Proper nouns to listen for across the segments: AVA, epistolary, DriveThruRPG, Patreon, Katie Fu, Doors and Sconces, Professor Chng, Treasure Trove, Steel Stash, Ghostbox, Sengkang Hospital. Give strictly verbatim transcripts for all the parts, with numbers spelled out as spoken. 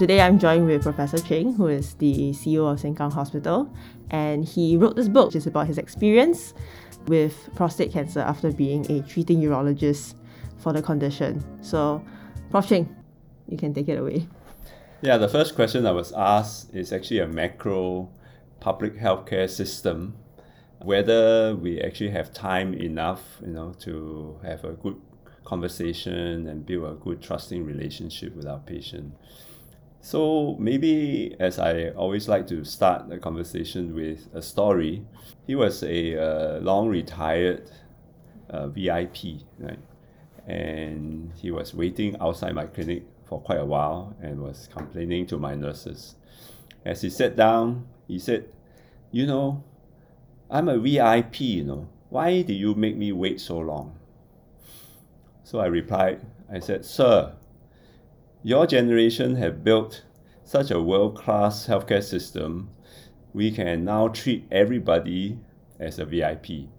Today I'm joined with Professor Chng, who is the C E O of Sengkang Hospital, and he wrote this book, which is about his experience with prostate cancer after being a treating urologist for the condition. So, Professor Chng, you can take it away. Yeah, the first question I was asked is actually a macro public healthcare system, whether we actually have time enough, you know, to have a good conversation and build a good trusting relationship with our patient. So maybe, as I always like to start a conversation with a story, he was a uh, long retired uh, V I P, right? And he was waiting outside my clinic for quite a while and was complaining to my nurses. As he sat down, he said, you know, I'm a V I P, you know, why do you make me wait so long? So I replied, I said, sir, your generation have built such a world-class healthcare system, we can now treat everybody as a V I P,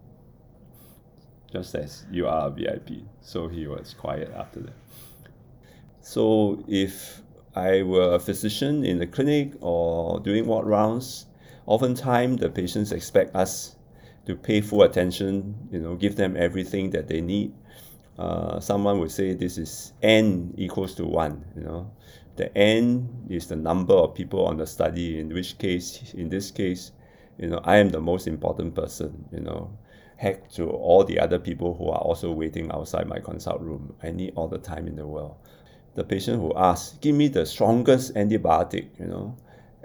just as you are a V I P. So he was quiet after that. So if I were a physician in the clinic or doing ward rounds, oftentimes the patients expect us to pay full attention, you know, give them everything that they need. Uh, someone would say this is n equals to one, you know. The n is the number of people on the study, in which case, in this case, you know, I am the most important person, you know. Heck to all the other people who are also waiting outside my consult room. I need all the time in the world. The patient who asks, give me the strongest antibiotic, you know,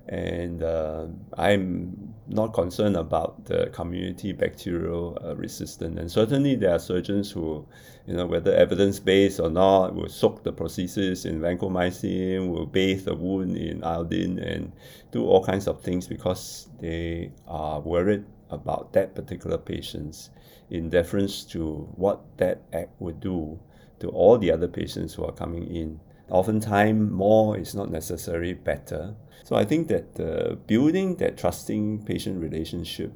and uh, I'm not concerned about the community bacterial uh, resistance. And certainly there are surgeons who, you know, whether evidence-based or not, will soak the prosthesis in vancomycin, will bathe the wound in iodine and do all kinds of things because they are worried about that particular patient in deference to what that act would do to all the other patients who are coming in. Oftentimes, more is not necessarily better. So I think that uh, building that trusting patient relationship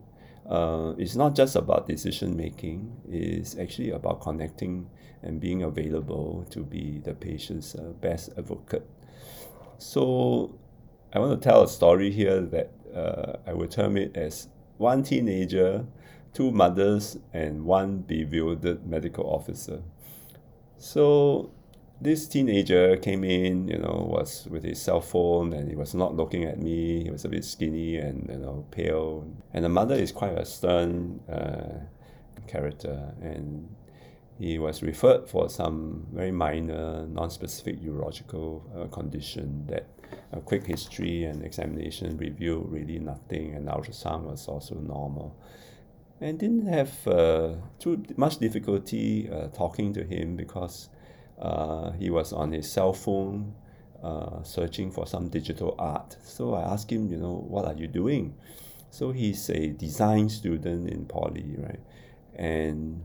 uh, is not just about decision making. It's actually about connecting and being available to be the patient's uh, best advocate. So I want to tell a story here that uh, I would term it as one teenager, two mothers, and one bewildered medical officer. So this teenager came in, you know, was with his cell phone and he was not looking at me. He was a bit skinny and, you know, pale. And the mother is quite a stern uh, character. And he was referred for some very minor, non-specific urological uh, condition that a quick history and examination revealed really nothing. And ultrasound was also normal. And didn't have uh, too much difficulty uh, talking to him because Uh, he was on his cell phone uh, searching for some digital art. So I asked him, you know, what are you doing? So he's a design student in poly, right? And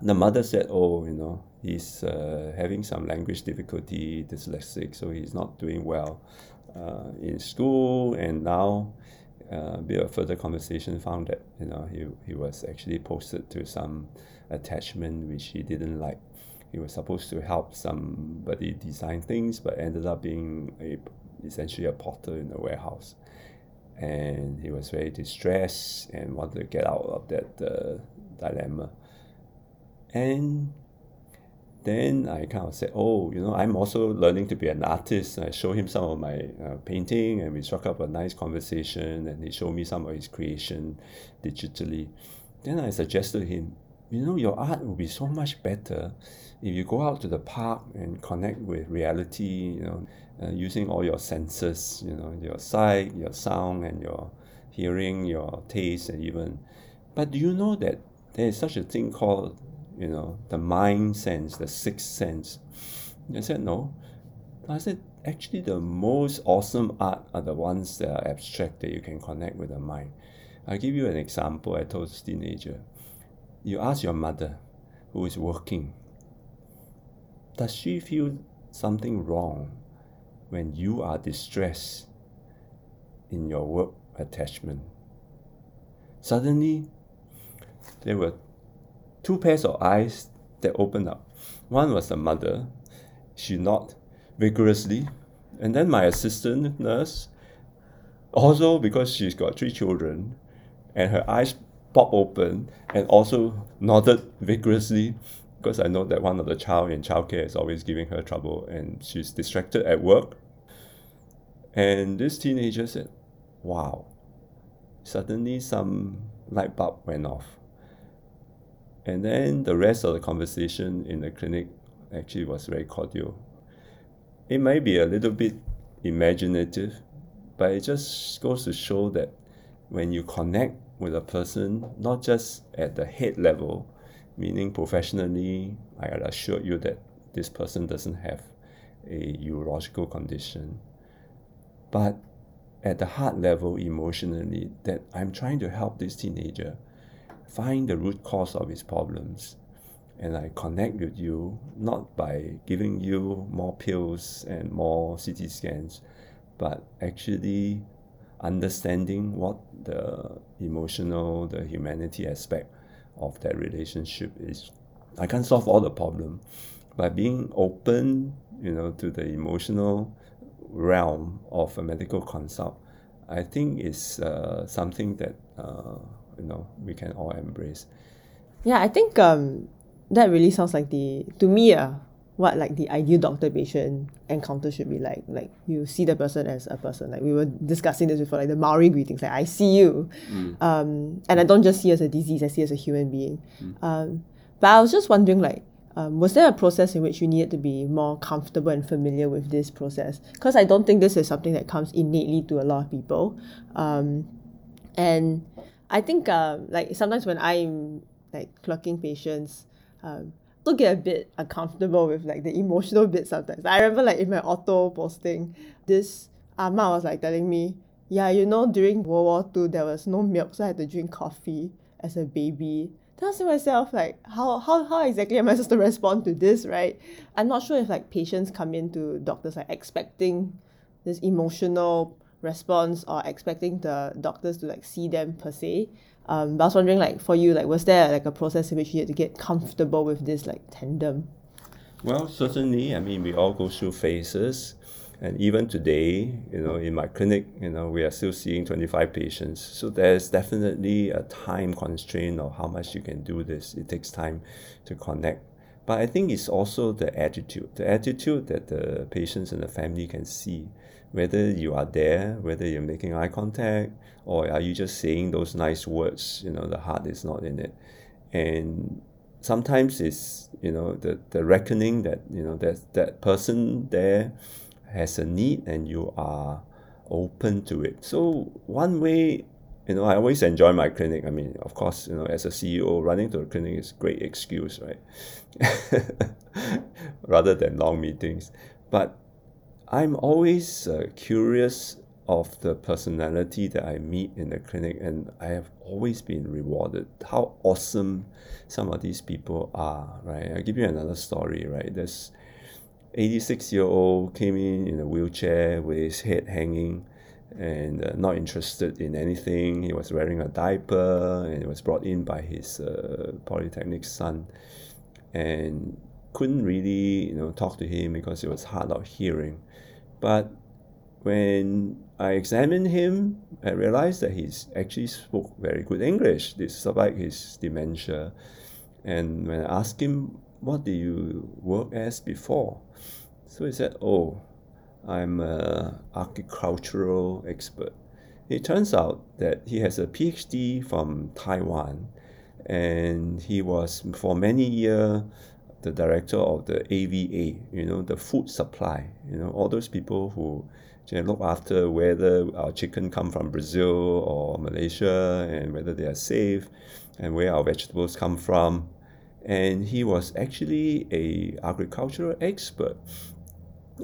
the mother said, oh, you know, he's uh, having some language difficulty, dyslexic, so he's not doing well uh, in school. And now uh, a bit of further conversation found that, you know, he, he was actually posted to some attachment which he didn't like. He was supposed to help somebody design things, but ended up being a, essentially a porter in a warehouse. And he was very distressed and wanted to get out of that uh, dilemma. And then I kind of said, oh, you know, I'm also learning to be an artist. And I showed him some of my uh, painting and we struck up a nice conversation and he showed me some of his creation digitally. Then I suggested to him, you know, your art will be so much better if you go out to the park and connect with reality, you know, uh, using all your senses, you know, your sight, your sound, and your hearing, your taste, and even. But do you know that there is such a thing called, you know, the mind sense, the sixth sense? I said, no. I said, actually, the most awesome art are the ones that are abstract, that you can connect with the mind. I'll give you an example. I told this teenager, you ask your mother, who is working, does she feel something wrong when you are distressed in your work attachment? Suddenly, there were two pairs of eyes that opened up. One was the mother. She nodded vigorously And then my assistant nurse, also because she's got three children, and her eyes pop open and also nodded vigorously, because I know that one of the child in childcare is always giving her trouble and she's distracted at work. And this teenager said, wow, suddenly some light bulb went off. And then the rest of the conversation in the clinic actually was very cordial. It may be a little bit imaginative, but it just goes to show that when you connect with a person, not just at the head level, meaning professionally, I assure you that this person doesn't have a neurological condition, but at the heart level, emotionally, that I'm trying to help this teenager find the root cause of his problems. And I connect with you, not by giving you more pills and more C T scans, but actually understanding what the emotional, the humanity aspect of that relationship is. I can't solve all the problem, but being open, you know, to the emotional realm of a medical consult, I think is uh, something that uh, you know we can all embrace. Yeah, I think um, that really sounds like the to me uh, what like the ideal doctor-patient encounter should be like. Like you see the person as a person. Like we were discussing this before, like the Maori greetings, like I see you, mm. um, and I don't just see you as a disease. I see you as a human being. Mm. Um, but I was just wondering, like. Um, was there a process in which you needed to be more comfortable and familiar with this process? Because I don't think this is something that comes innately to a lot of people. Um, and I think uh, like sometimes when I'm like clocking patients, um, I get a bit uncomfortable with like the emotional bit sometimes. I remember like in my auto posting, this Amma was like telling me, yeah, you know, during World War Two, there was no milk, so I had to drink coffee as a baby. I asked myself, like, how, how how exactly am I supposed to respond to this, right? I'm not sure if, like, patients come into doctors, like, expecting this emotional response or expecting the doctors to, like, see them per se. Um, but I was wondering, like, for you, like, was there, like, a process in which you had to get comfortable with this, like, tandem? Well, certainly, I mean, we all go through phases. And even today, you know, in my clinic, you know, we are still seeing twenty-five patients. So there's definitely a time constraint of how much you can do this. It takes time to connect. But I think it's also the attitude, the attitude that the patients and the family can see, whether you are there, whether you're making eye contact, or are you just saying those nice words, you know, the heart is not in it. And sometimes it's, you know, the, the reckoning that, you know, that that person there has a need and you are open to it. So one way, you know, I always enjoy my clinic. I mean, of course, you know, as a C E O, running to a clinic is a great excuse, right? Rather than long meetings. But I'm always uh, curious of the personality that I meet in the clinic, and I have always been rewarded how awesome some of these people are, right? I'll give you another story, right? There's eighty-six-year-old came in in a wheelchair with his head hanging and uh, not interested in anything. He was wearing a diaper and was brought in by his uh, polytechnic son, and couldn't really, you know, talk to him because it was hard of hearing. But when I examined him, I realized that he's actually spoke very good English despite his dementia. And when I asked him, what did you work as before? So he said, oh, I'm an agricultural expert. It turns out that he has a P H D from Taiwan, and he was for many years the director of the A V A, you know, the food supply, you know, all those people who look after whether our chicken come from Brazil or Malaysia and whether they are safe and where our vegetables come from. And he was actually a agricultural expert.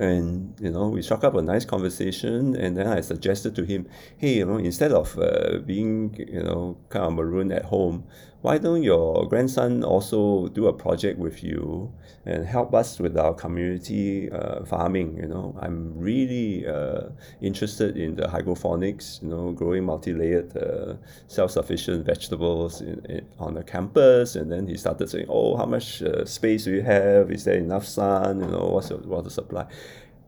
And, you know, we struck up a nice conversation, and then I suggested to him, hey, you know, instead of uh, being, you know, kind of marooned at home, why don't your grandson also do a project with you and help us with our community uh, farming, you know? I'm really uh, interested in the hydroponics, you know, growing multi-layered, uh, self-sufficient vegetables in, in, on the campus. And then he started saying, oh, how much uh, space do you have? Is there enough sun? You know, what's your water supply?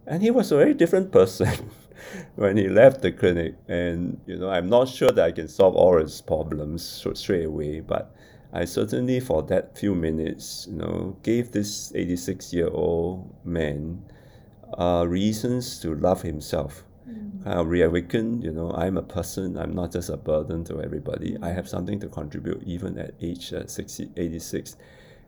And he was a very different person when he left the clinic. And, you know, I'm not sure that I can solve all his problems straight away, but I certainly, for that few minutes, you know, gave this eighty-six-year-old man uh, reasons to love himself. Mm. Kind of reawaken, you know, I'm a person, I'm not just a burden to everybody. I have something to contribute even at age uh, sixty, eighty-six.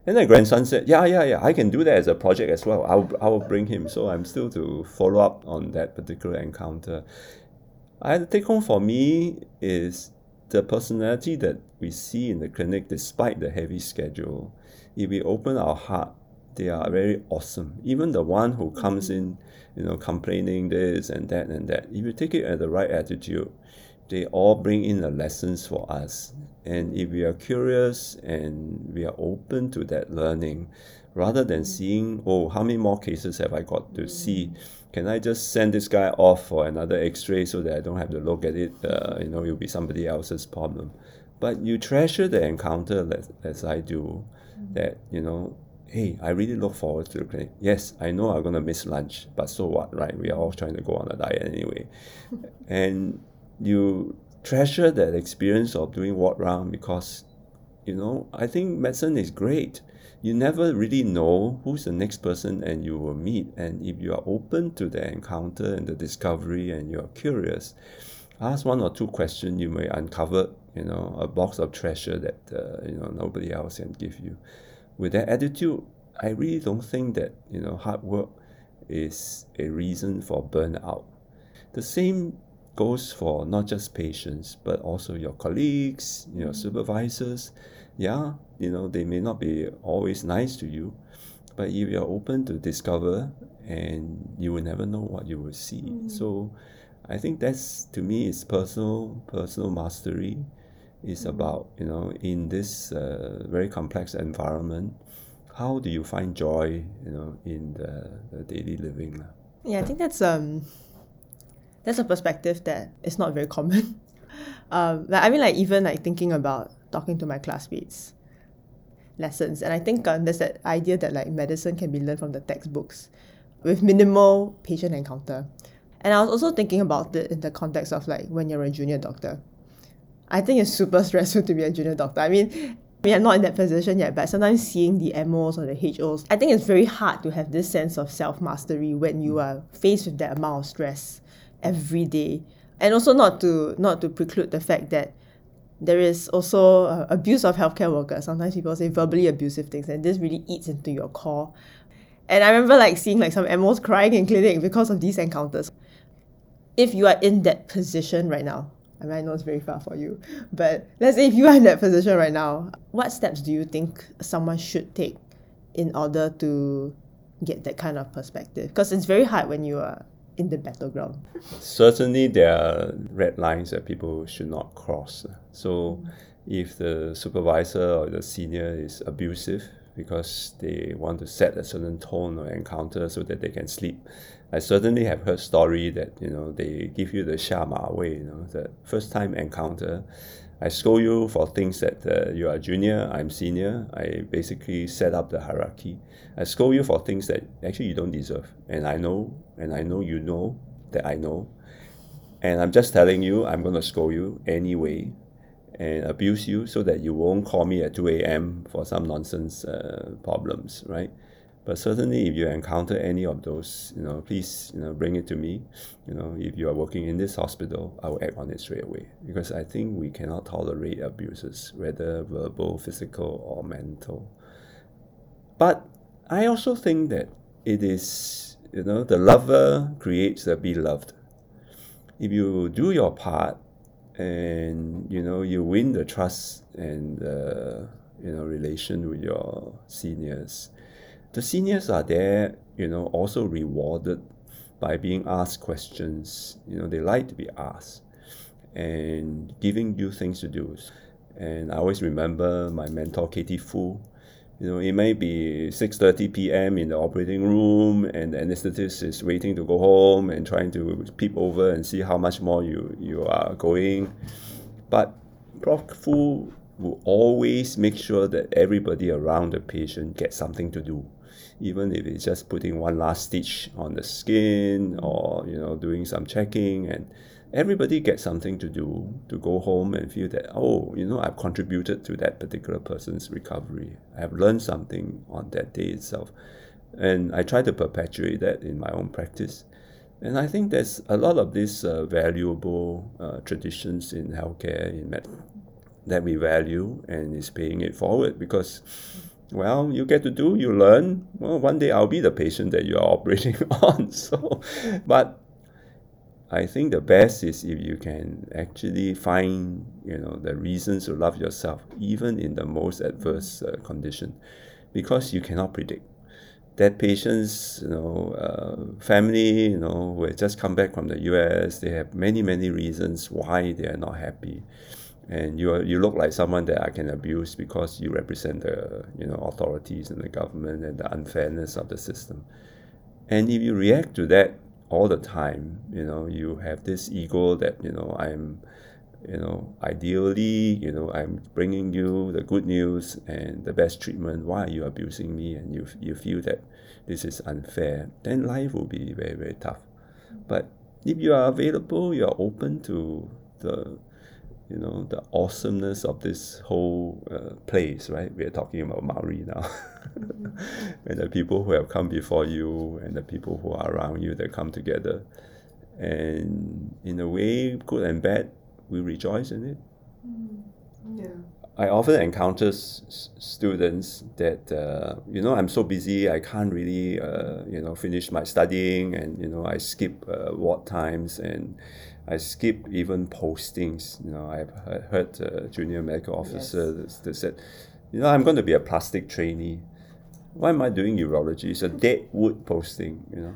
And the grandson said, yeah, yeah, yeah, I can do that as a project as well. I'll, I'll bring him. So I'm still to follow up on that particular encounter. I, the take home for me is the personality that we see in the clinic, despite the heavy schedule, if we open our heart, they are very awesome. Even the one who comes in, you know, complaining this and that and that, if you take it at the right attitude, they all bring in the lessons for us. And if we are curious and we are open to that learning, rather than seeing, oh, how many more cases have I got to see? Can I just send this guy off for another x-ray so that I don't have to look at it? Uh, you know, it'll be somebody else's problem. But you treasure the encounter, as, as I do, that, you know, hey, I really look forward to the clinic. Yes, I know I'm going to miss lunch, but so what, right? We are all trying to go on a diet anyway. And you treasure that experience of doing walk round because, you know, I think medicine is great. You never really know who's the next person and you will meet. And if you are open to the encounter and the discovery and you are curious, ask one or two questions, you may uncover, you know, a box of treasure that, uh, you know, nobody else can give you. With that attitude, I really don't think that, you know, hard work is a reason for burnout. The same goes for not just patients, but also your colleagues, your mm-hmm. supervisors. Yeah, you know, they may not be always nice to you, but if you're open to discover, and you will never know what you will see. Mm-hmm. So I think that's, to me, is personal, personal mastery. It's mm-hmm. about, you know, in this uh, very complex environment, how do you find joy, you know, in the, the daily living? Yeah, I think that's... um. That's a perspective that is not very common. um, like, I mean, like even like thinking about talking to my classmates, lessons, and I think um, there's that idea that like medicine can be learned from the textbooks, with minimal patient encounter. And I was also thinking about it in the context of like when you're a junior doctor. I think it's super stressful to be a junior doctor. I mean, I mean, I'm not in that position yet, but sometimes seeing the M Os or the H Os, I think it's very hard to have this sense of self-mastery when you are faced with that amount of stress every day. And also not to not to preclude the fact that there is also uh, abuse of healthcare workers. Sometimes people say verbally abusive things, and this really eats into your core. And I remember like seeing like some M Os crying in clinic because of these encounters. If you are in that position right now, I mean, I know it's very far for you, but let's say if you are in that position right now, what steps do you think someone should take in order to get that kind of perspective? Because it's very hard when you are in the battleground. Certainly there are red lines that people should not cross. So if the supervisor or the senior is abusive because they want to set a certain tone or encounter so that they can sleep, I certainly have heard story that, you know, they give you the xia ma wei, you know, the first time encounter. I scold you for things that uh, you are junior, I'm senior. I basically set up the hierarchy. I scold you for things that actually you don't deserve. And I know, and I know you know that I know. And I'm just telling you, I'm going to scold you anyway and abuse you so that you won't call me at two a.m. for some nonsense uh, problems, right? But certainly if you encounter any of those, you know, please, you know, bring it to me. You know, if you are working in this hospital, I will act on it straight away. Because I think we cannot tolerate abuses, whether verbal, physical, or mental. But I also think that it is, you know, the lover creates the beloved. If you do your part and, you know, you win the trust and, uh, you know, relation with your seniors, the seniors are there, you know, also rewarded by being asked questions. You know, they like to be asked and giving you things to do. And I always remember my mentor, Katie Fu. You know, it may be six thirty p.m. in the operating room and the anesthetist is waiting to go home and trying to peep over and see how much more you, you are going. But Professor Fu will always make sure that everybody around the patient gets something to do. even if it's just putting one last stitch on the skin, or, you know, doing some checking, and everybody gets something to do, to go home and feel that, oh, you know, I've contributed to that particular person's recovery. I have learned something on that day itself. And I try to perpetuate that in my own practice. And I think there's a lot of these uh, valuable uh, traditions in healthcare, in med- that we value, and is paying it forward because, well, you get to do, you learn. Well, one day I'll be the patient that you are operating on. So, but I think the best is if you can actually find, you know, the reasons to love yourself, even in the most adverse uh, condition, because you cannot predict. That patient's, you know, uh, family, you know, who had just come back from the U S, they have many, many reasons why they are not happy. And you are, you look like someone that I can abuse because you represent the, you know, authorities and the government and the unfairness of the system. And if you react to that all the time, you know, you have this ego that, you know, I'm, you know, ideally, you know, I'm bringing you the good news and the best treatment. Why are you abusing me? And you you feel that this is unfair. Then life will be very, very tough. But if you are available, you are open to the, you know, the awesomeness of this whole uh, place, right? We are talking about Maori now. And the people who have come before you and the people who are around you that come together. And in a way, good and bad, we rejoice in it. Mm. Yeah. I often encounter s- students that, uh, you know, I'm so busy, I can't really, uh, you know, finish my studying, and, you know, I skip uh, ward times, and I skip even postings. You know, I've heard a junior medical officer yes. that, that said, you know, I'm going to be a plastic trainee. Why am I doing urology? It's a deadwood posting, you know.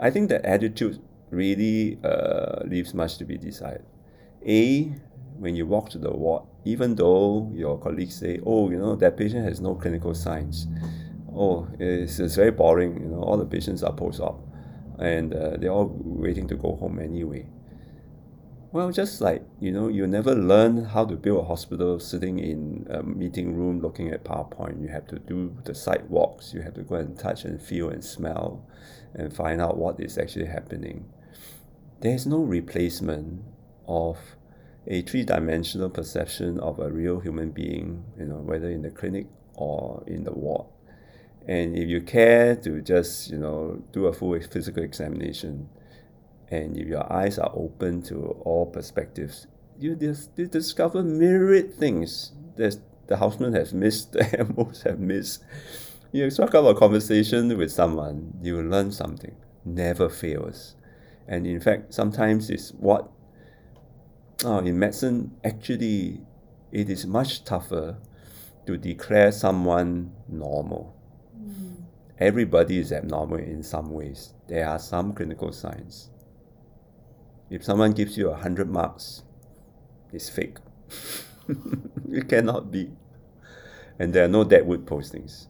I think the attitude really uh, leaves much to be desired. A, when you walk to the ward, even though your colleagues say, oh, you know, that patient has no clinical signs. Oh, it's, it's very boring. You know, all the patients are post-op and uh, they're all waiting to go home anyway. Well, just like, you know, you never learn how to build a hospital sitting in a meeting room looking at PowerPoint. You have to do the site walks. You have to go and touch and feel and smell and find out what is actually happening. There's no replacement of a three-dimensional perception of a real human being, you know, whether in the clinic or in the ward. And if you care to just, you know, do a full physical examination, and if your eyes are open to all perspectives, you, dis- you discover myriad things that the houseman has missed, the M Os have missed. You struck up a conversation with someone, you learn something. Never fails. And in fact, sometimes it's what Oh, in medicine, actually, it is much tougher to declare someone normal. Mm. Everybody is abnormal in some ways. There are some clinical signs. If someone gives you one hundred marks, it's fake. It cannot be. And there are no deadwood postings,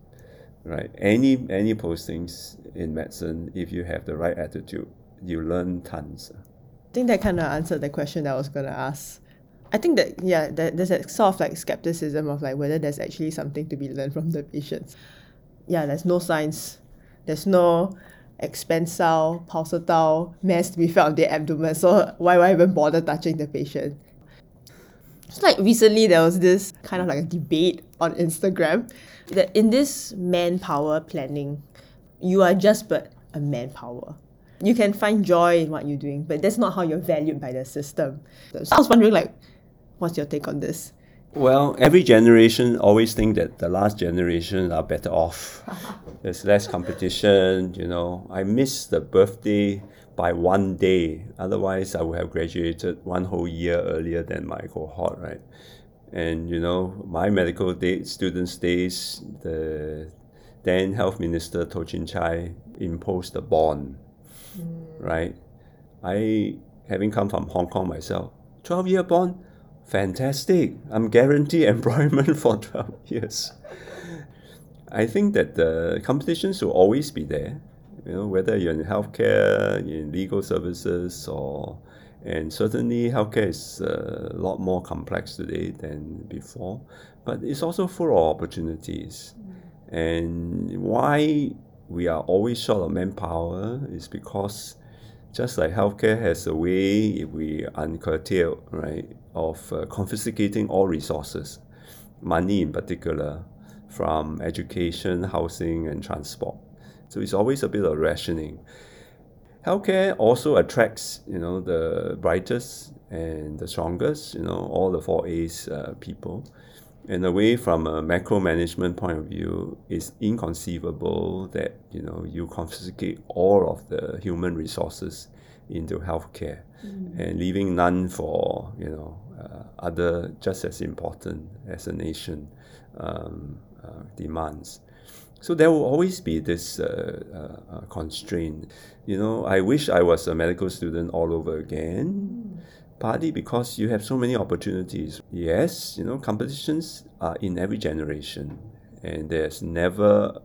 right? Any, any postings in medicine, if you have the right attitude, you learn tons. I think that kind of answered the question that I was going to ask. I think that, yeah, that there's a sort of like skepticism of like whether there's actually something to be learned from the patients. Yeah, there's no signs. There's no expansile, pulsatile mass to be felt on the abdomen. So why, why even bother touching the patient? It's like recently there was this kind of like a debate on Instagram that in this manpower planning, you are just but a manpower. You can find joy in what you're doing, but that's not how you're valued by the system. So I was wondering, like, what's your take on this? Well, every generation always think that the last generation are better off. There's less competition, you know. I miss the birthday by one day. Otherwise, I would have graduated one whole year earlier than my cohort, right? And, you know, my medical day, students' days, the then Health Minister Toh Chin Chye imposed a bond. Right, I, having come from Hong Kong myself, twelve-year bond, fantastic. I'm guaranteed employment for twelve years. I think that the competitions will always be there, you know, whether you're in healthcare, you're in legal services, or and certainly healthcare is a lot more complex today than before, but it's also full of opportunities. And why we are always short of manpower is because just like healthcare has a way, if we uncurtailed, right, of uh, confiscating all resources, money in particular, from education, housing, and transport. So it's always a bit of rationing. Healthcare also attracts, you know, the brightest and the strongest, you know, all the four A's uh, people. And away from a macro management point of view, it's inconceivable that, you know, you confiscate all of the human resources into healthcare mm. and leaving none for, you know, uh, other just as important as a nation um, uh, demands. So there will always be this uh, uh, constraint. You know, I wish I was a medical student all over again. Mm. Partly because you have so many opportunities. Yes, you know, competitions are in every generation, and there's never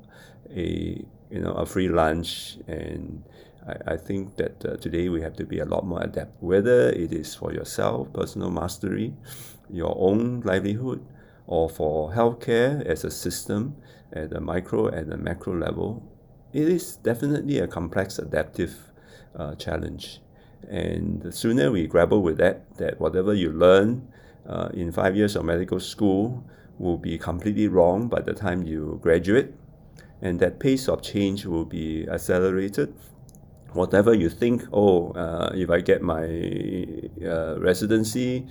a, you know, a free lunch. And I, I think that uh, today we have to be a lot more adept, whether it is for yourself, personal mastery, your own livelihood, or for healthcare as a system at the micro and the macro level. It is definitely a complex adaptive uh, challenge. And the sooner we grapple with that, that whatever you learn uh, in five years of medical school will be completely wrong by the time you graduate, and that pace of change will be accelerated. Whatever you think, oh, uh, if I get my uh, residency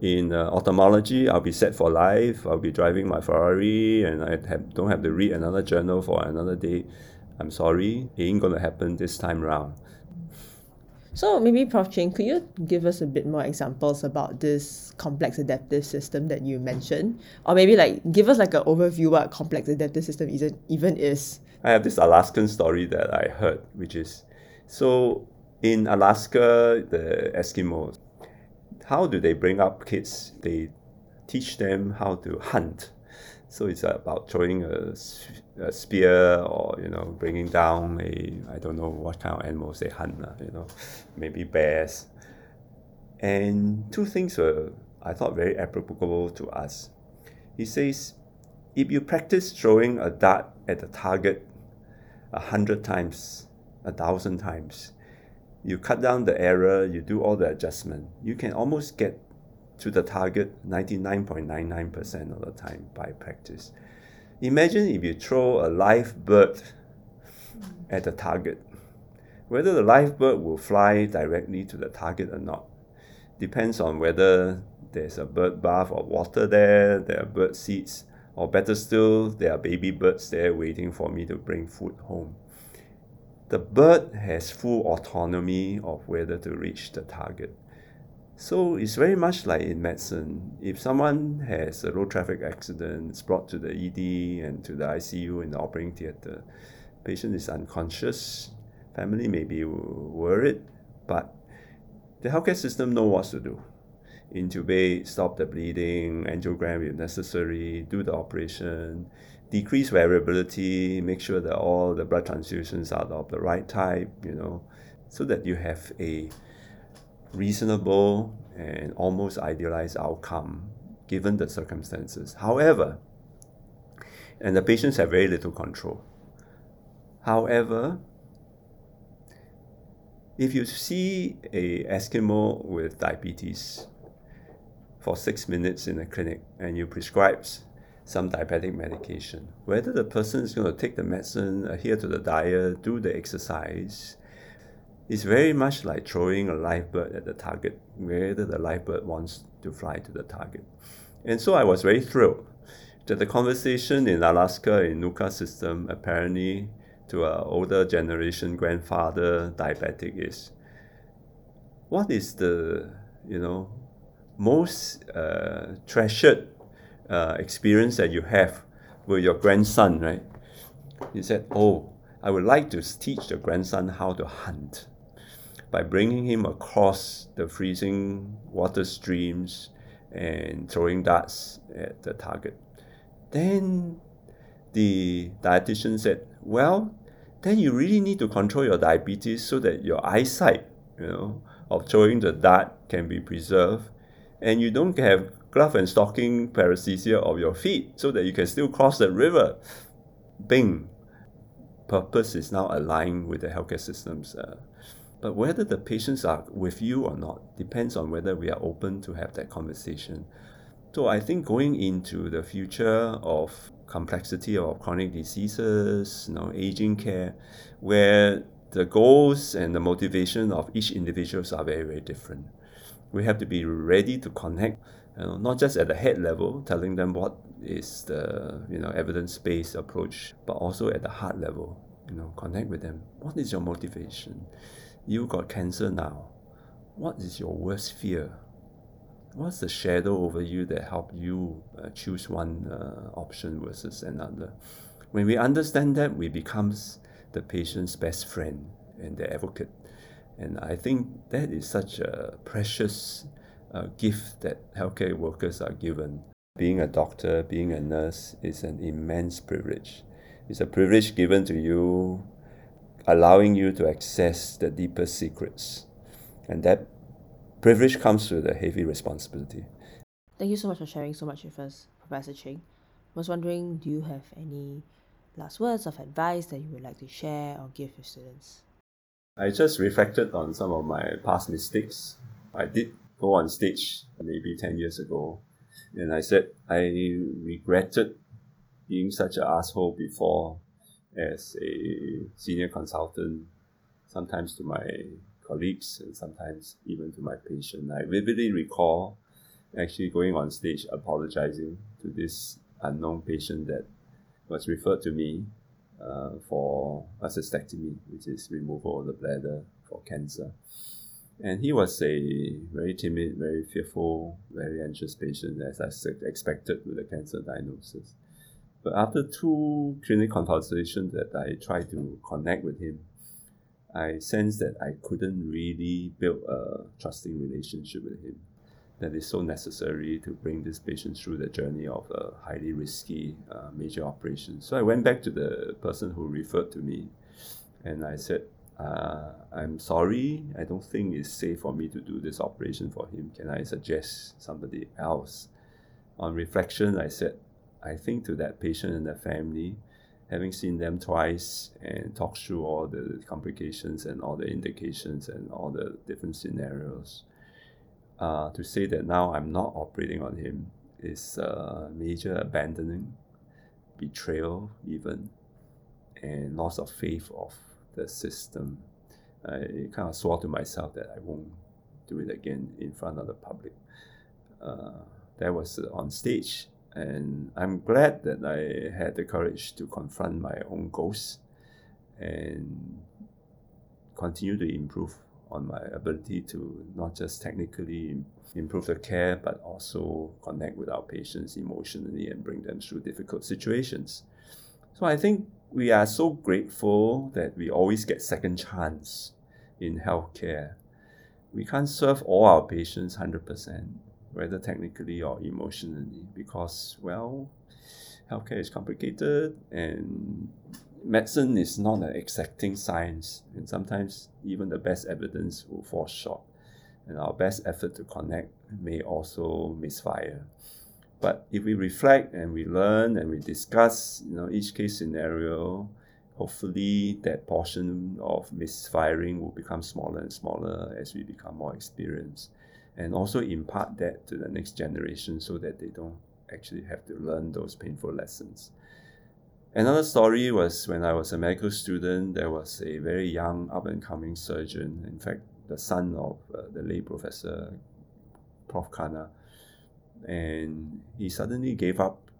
in uh, ophthalmology, I'll be set for life, I'll be driving my Ferrari, and I have, don't have to read another journal for another day. I'm sorry, it ain't going to happen this time round. So maybe Professor Chng, could you give us a bit more examples about this complex adaptive system that you mentioned? Or maybe like give us like an overview of what complex adaptive system even, even is. I have this Alaskan story that I heard, which is, so in Alaska, the Eskimos, how do they bring up kids? They teach them how to hunt. So it's about throwing a, a spear or, you know, bringing down a, I don't know what kind of animals they hunt, you know, maybe bears. And two things were, I thought, very applicable to us. He says, if you practice throwing a dart at a target a hundred times, a thousand times, you cut down the error, you do all the adjustment, you can almost get to the target ninety-nine point nine nine percent of the time by practice. Imagine if you throw a live bird at the target. Whether the live bird will fly directly to the target or not depends on whether there's a bird bath or water there, there are bird seeds, or better still, there are baby birds there waiting for me to bring food home. The bird has full autonomy of whether to reach the target. So it's very much like in medicine. If someone has a road traffic accident, it's brought to the E D and to the I C U in the operating theatre. Patient is unconscious. Family may be worried, but the healthcare system knows what to do. Intubate, stop the bleeding, angiogram if necessary, do the operation, decrease variability, make sure that all the blood transfusions are of the right type, you know, so that you have a reasonable and almost idealized outcome given the circumstances. However, and the patients have very little control. However, if you see an Eskimo with diabetes for six minutes in a clinic and you prescribe some diabetic medication, whether the person is going to take the medicine, adhere to the diet, do the exercise, it's very much like throwing a live bird at the target, whether the live bird wants to fly to the target. And so I was very thrilled that the conversation in Alaska, in Nuka system, apparently to our older generation grandfather, diabetic, is, what is the, you know, most uh, treasured uh, experience that you have with your grandson, right? He said, oh, I would like to teach the grandson how to hunt, by bringing him across the freezing water streams and throwing darts at the target. Then the dietitian said, well, then you really need to control your diabetes so that your eyesight, you know, of throwing the dart can be preserved, and you don't have glove and stocking paresthesia of your feet so that you can still cross the river. Bing. purpose is now aligned with the healthcare systems. Uh, but whether the patients are with you or not depends on whether we are open to have that conversation. So I think going into the future of complexity of chronic diseases, you know, aging care, where the goals and the motivation of each individuals are very, very different. We have to be ready to connect, you know, not just at the head level, telling them what is the, you know, evidence-based approach, but also at the heart level, you know, connect with them. What is your motivation? You got cancer now. What is your worst fear? What's the shadow over you that helped you uh, choose one uh, option versus another? When we understand that, we become the patient's best friend and their advocate. And I think that is such a precious uh, gift that healthcare workers are given. Being a doctor, being a nurse is an immense privilege. It's a privilege given to you, allowing you to access the deepest secrets. And that privilege comes with a heavy responsibility. Thank you so much for sharing so much with us, Professor Chng. I was wondering, do you have any last words of advice that you would like to share or give your students? I just reflected on some of my past mistakes. I did go on stage maybe ten years ago, and I said I regretted being such an asshole before as a senior consultant, sometimes to my colleagues and sometimes even to my patient. I vividly recall actually going on stage apologizing to this unknown patient that was referred to me Uh, for a cystectomy, which is removal of the bladder for cancer. And he was a very timid, very fearful, very anxious patient, as I expected with a cancer diagnosis. But after two clinical consultations that I tried to connect with him, I sensed that I couldn't really build a trusting relationship with him that is so necessary to bring this patient through the journey of a highly risky uh, major operation. So I went back to the person who referred to me and I said, uh, I'm sorry, I don't think it's safe for me to do this operation for him. Can I suggest somebody else? On reflection, I said, I think to that patient and their family, having seen them twice and talked through all the complications and all the indications and all the different scenarios, Uh, to say that now I'm not operating on him is uh, major abandoning, betrayal even, and loss of faith of the system. I kind of swore to myself that I won't do it again in front of the public. Uh, that was on stage, and I'm glad that I had the courage to confront my own ghosts and continue to improve on my ability to not just technically improve the care, but also connect with our patients emotionally and bring them through difficult situations. So I think we are so grateful that we always get second chance in healthcare. We can't serve all our patients one hundred percent, whether technically or emotionally, because, well, healthcare is complicated and medicine is not an exacting science, and sometimes even the best evidence will fall short, and our best effort to connect may also misfire. But if we reflect and we learn and we discuss, you know, each case scenario, hopefully that portion of misfiring will become smaller and smaller as we become more experienced, and also impart that to the next generation so that they don't actually have to learn those painful lessons. Another story was when I was a medical student, there was a very young up-and-coming surgeon, in fact, the son of uh, the late professor, Professor Khanna, and he suddenly gave up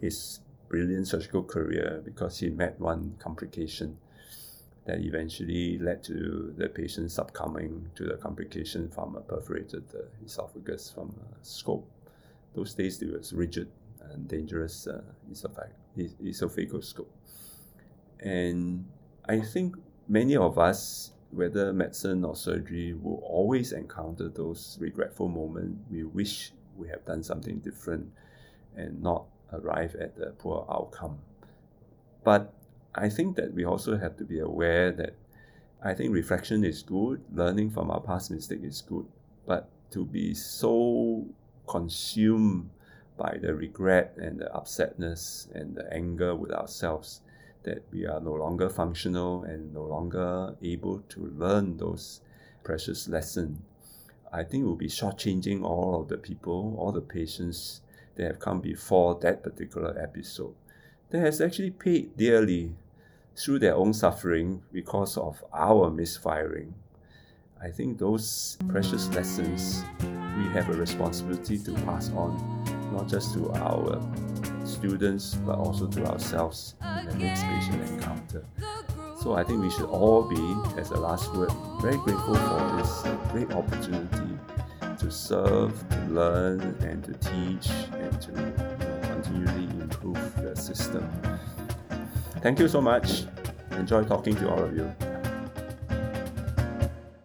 his brilliant surgical career because he met one complication that eventually led to the patient succumbing to the complication from a perforated uh, esophagus from a scope. Those days it was rigid and dangerous uh, esophagus. esophagoscope. And I think many of us, whether medicine or surgery, will always encounter those regretful moments. We wish we have done something different and not arrive at a poor outcome. But I think that we also have to be aware that I think reflection is good, learning from our past mistake is good, but to be so consumed by the regret and the upsetness and the anger with ourselves that we are no longer functional and no longer able to learn those precious lessons, I think we'll be shortchanging all of the people, all the patients that have come before that particular episode, that has actually paid dearly through their own suffering because of our misfiring. I think those precious lessons we have a responsibility to pass on, not just to our students, but also to ourselves in the next patient encounter. So I think we should all be, as a last word, very grateful for this great opportunity to serve, to learn, and to teach, and to continually improve the system. Thank you so much. Enjoy talking to all of you.